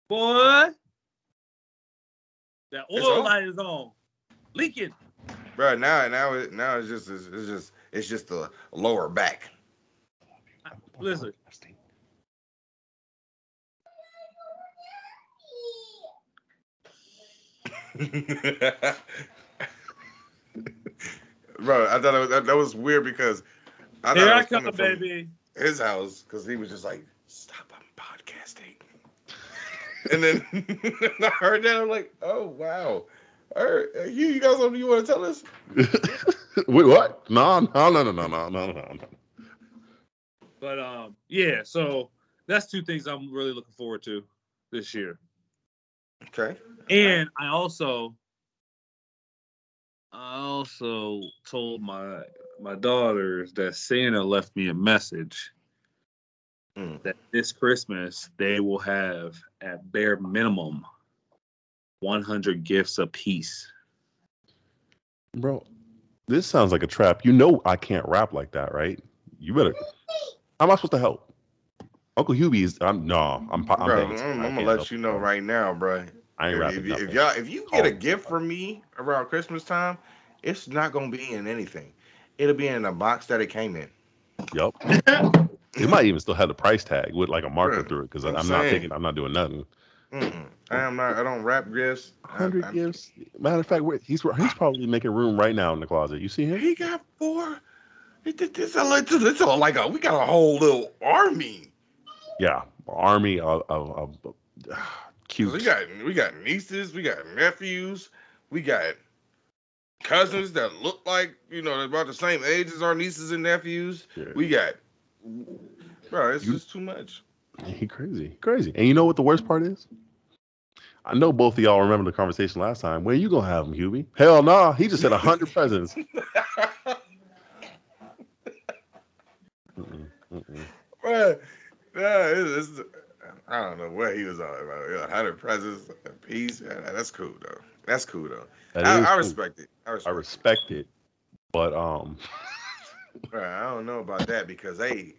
Boy. That oil light is on, leaking. Bro, now, now, now it's just, it's, it's just, it's just the lower back. Listen. Bro, I thought it was, that, that was weird because I Here thought I was come, baby. His house because he was just like, stop, I'm podcasting. And then I heard that, I'm like, oh, wow. All right, you, you got something you want to tell us? Wait, what? No, no, no, no, no, no, no, no. But, um, yeah, so that's two things I'm really looking forward to this year. Okay. And I also, I also told my my daughters that Santa left me a message. Mm. That this Christmas they will have at bare minimum one hundred gifts apiece. Bro, this sounds like a trap. You know I can't rap like that, right? You better. How am I supposed to help? Uncle Hubie is. I'm no. I'm. I'm, bro, I'm, I'm gonna let you know bro. Right now, bro. I ain't if, rapping. If, if y'all, if you get oh, a gift from me around Christmas time, it's not gonna be in anything. It'll be in a box that it came in. Yep. It might even still have the price tag with like a marker right. through it because I'm, I'm not taking, I'm not doing nothing. Mm-mm. I am not. I don't wrap gifts. Hundred gifts. Matter of fact, he's he's probably making room right now in the closet. You see him? He got four. It, it, it's, like, it's like a we got a whole little army. Yeah, army of, of, of uh, cute. We got we got nieces, we got nephews, we got cousins that look like you know they're about the same age as our nieces and nephews. Yeah. We got. Bro, it's you, just too much. He crazy, crazy. And you know what the worst part is? I know both of y'all remember the conversation last time. When are you gonna have him, Hubie? Hell no, nah, he just said a hundred presents. mm-mm, mm-mm. Bro, nah, it's, it's, I don't know what he was on about. A hundred presents a piece. That's cool though. That's cool though. That I, I, cool. Respect it. I respect it. I respect it. But um. Bro, I don't know about that because they,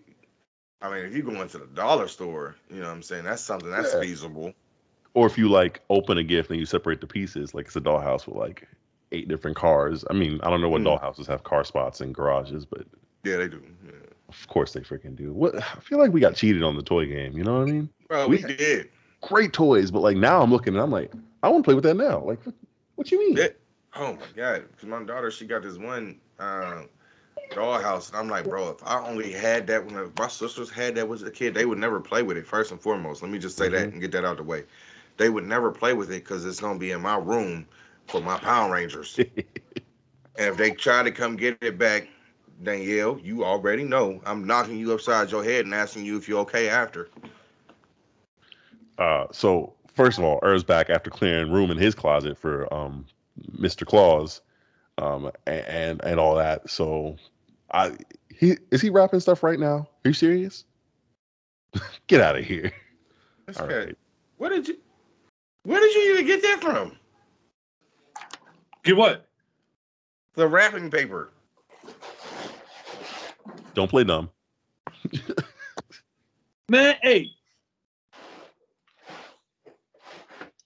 I mean, if you go into the dollar store, you know what I'm saying? That's something that's yeah. feasible. Or if you like open a gift and you separate the pieces, like it's a dollhouse with like eight different cars. I mean, I don't know what mm. dollhouses have car spots and garages, but yeah, they do. Yeah. Of course they freaking do. What I feel like we got cheated on the toy game. You know what I mean? Bro, we, we did great toys, but like now I'm looking and I'm like, I want to play with that now. Like, what, what you mean? Yeah. oh my God, because my daughter, she got this one uh, dollhouse, and I'm like, bro, if I only had that when I, my sisters had that as a kid, they would never play with it. First and foremost, let me just say mm-hmm. that and get that out of the way. They would never play with it because it's gonna be in my room for my Power Rangers. And if they try to come get it back, Danielle, you already know I'm knocking you upside your head and asking you if you're okay after. Uh, so first of all, Er's back after clearing room in his closet for um, Mister Claus um, and, and and all that. So I he is he rapping stuff right now? Are you serious? Get out of here! That's all right. What did you? Where did you even get that from? Get what? The wrapping paper. Don't play dumb. Man, hey.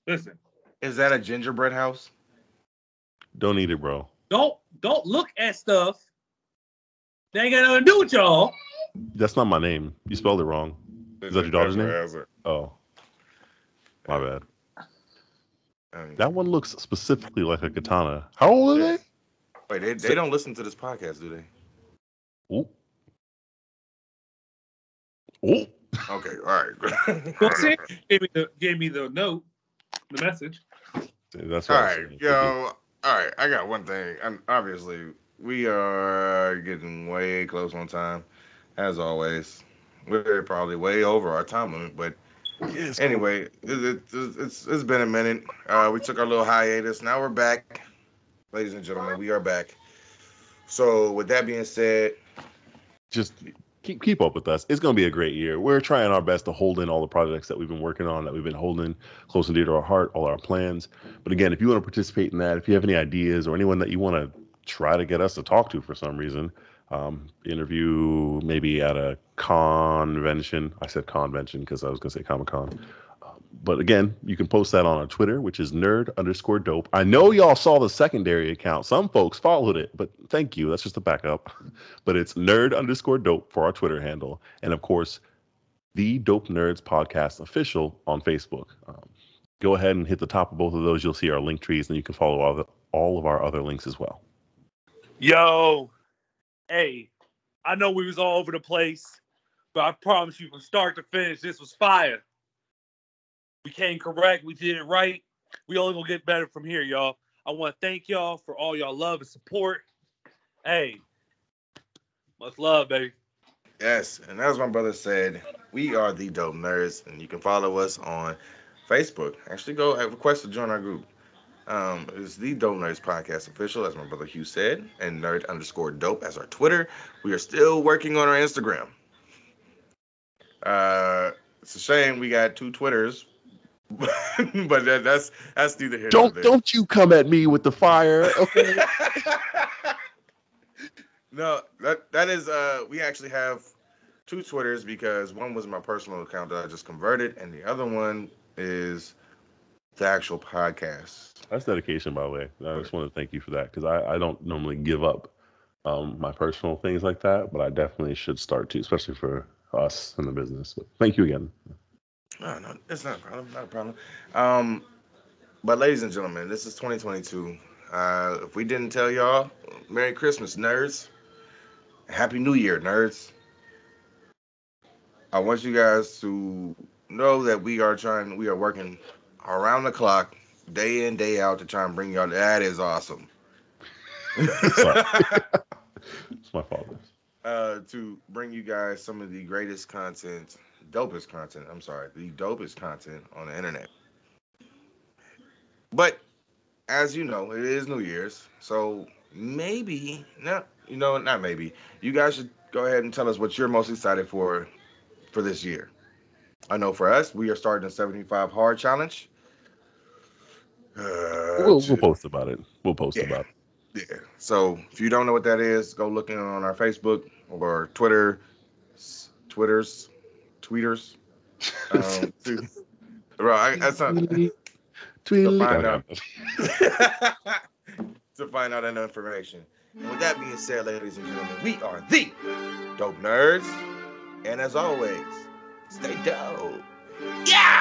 Listen. Is that a gingerbread house? Don't eat it, bro. Don't don't look at stuff. They ain't got nothing to do with y'all. That's not my name. You spelled it wrong. Is that your daughter's name? Oh. My bad. Um, that one looks specifically like a katana. How old are they? Wait, they, they don't listen to this podcast, do they? Ooh. Ooh. Okay, all right. gave, me the, gave me the note, the message. That's all right, yo. All right, I got one thing. I'm, obviously, we are getting way close on time, as always. We're probably way over our time limit, but yes, anyway, cool. it, it, it's it's been a minute. Uh, we took our little hiatus. Now we're back, ladies and gentlemen. We are back. So, with that being said, just. Keep keep up with us. It's going to be a great year. We're trying our best to hold in all the projects that we've been working on, that we've been holding close and dear to our heart, all our plans. But again, if you want to participate in that, if you have any ideas or anyone that you want to try to get us to talk to for some reason, um, interview maybe at a convention. I said convention because I was going to say Comic-Con. Um, but again, you can post that on our Twitter, which is nerd underscore dope. I know y'all saw the secondary account. Some folks followed it, but thank you. That's just a backup. But it's nerd underscore dope for our Twitter handle. And of course, the Dope Nerds Podcast Official on Facebook. Um, go ahead and hit the top of both of those. You'll see our link trees, and you can follow all, the, all of our other links as well. Yo, hey, I know we was all over the place, but I promise you from start to finish, this was fire. We came correct. We did it right. We only gonna get better from here, y'all. I want to thank y'all for all y'all love and support. Hey, much love, baby. Yes, and as my brother said, we are the Dope Nerds, and you can follow us on Facebook. Actually, go request to join our group. Um, it's the Dope Nerds Podcast Official, as my brother Hugh said, and nerd underscore dope as our Twitter. We are still working on our Instagram. Uh, it's a shame we got two Twitters. But that, that's that's neither here nor there. Don't you come at me with the fire, okay? No, that that is uh we actually have two Twitters because one was my personal account that I just converted, and the other one is the actual podcast. That's dedication, by the way. I just want to thank you for that because I, I don't normally give up um my personal things like that, but I definitely should start to, especially for us in the business. But thank you again. No, no, it's not a problem, not a problem. Um, but ladies and gentlemen, this is twenty twenty-two. Uh, if we didn't tell y'all, Merry Christmas, nerds. Happy New Year, nerds. I want you guys to know that we are trying, we are working around the clock, day in, day out to try and bring y'all, that is awesome. It's my fault. Uh, to bring you guys some of the greatest content dopest content, I'm sorry, the dopest content on the internet. But, as you know, it is New Year's, so maybe, no, you know, not maybe, you guys should go ahead and tell us what you're most excited for for this year. I know for us, we are starting a seventy-five Hard Challenge. Uh, we'll, we'll post about it. We'll post yeah, about it. Yeah, so if you don't know what that is, go look in on our Facebook or Twitter, Twitter's, Tweeters, um, to, bro, I, that's not Tweet. to find out to find out that information. And with that being said, ladies and gentlemen, we are the Dope Nerds, and as always, stay dope. Yeah.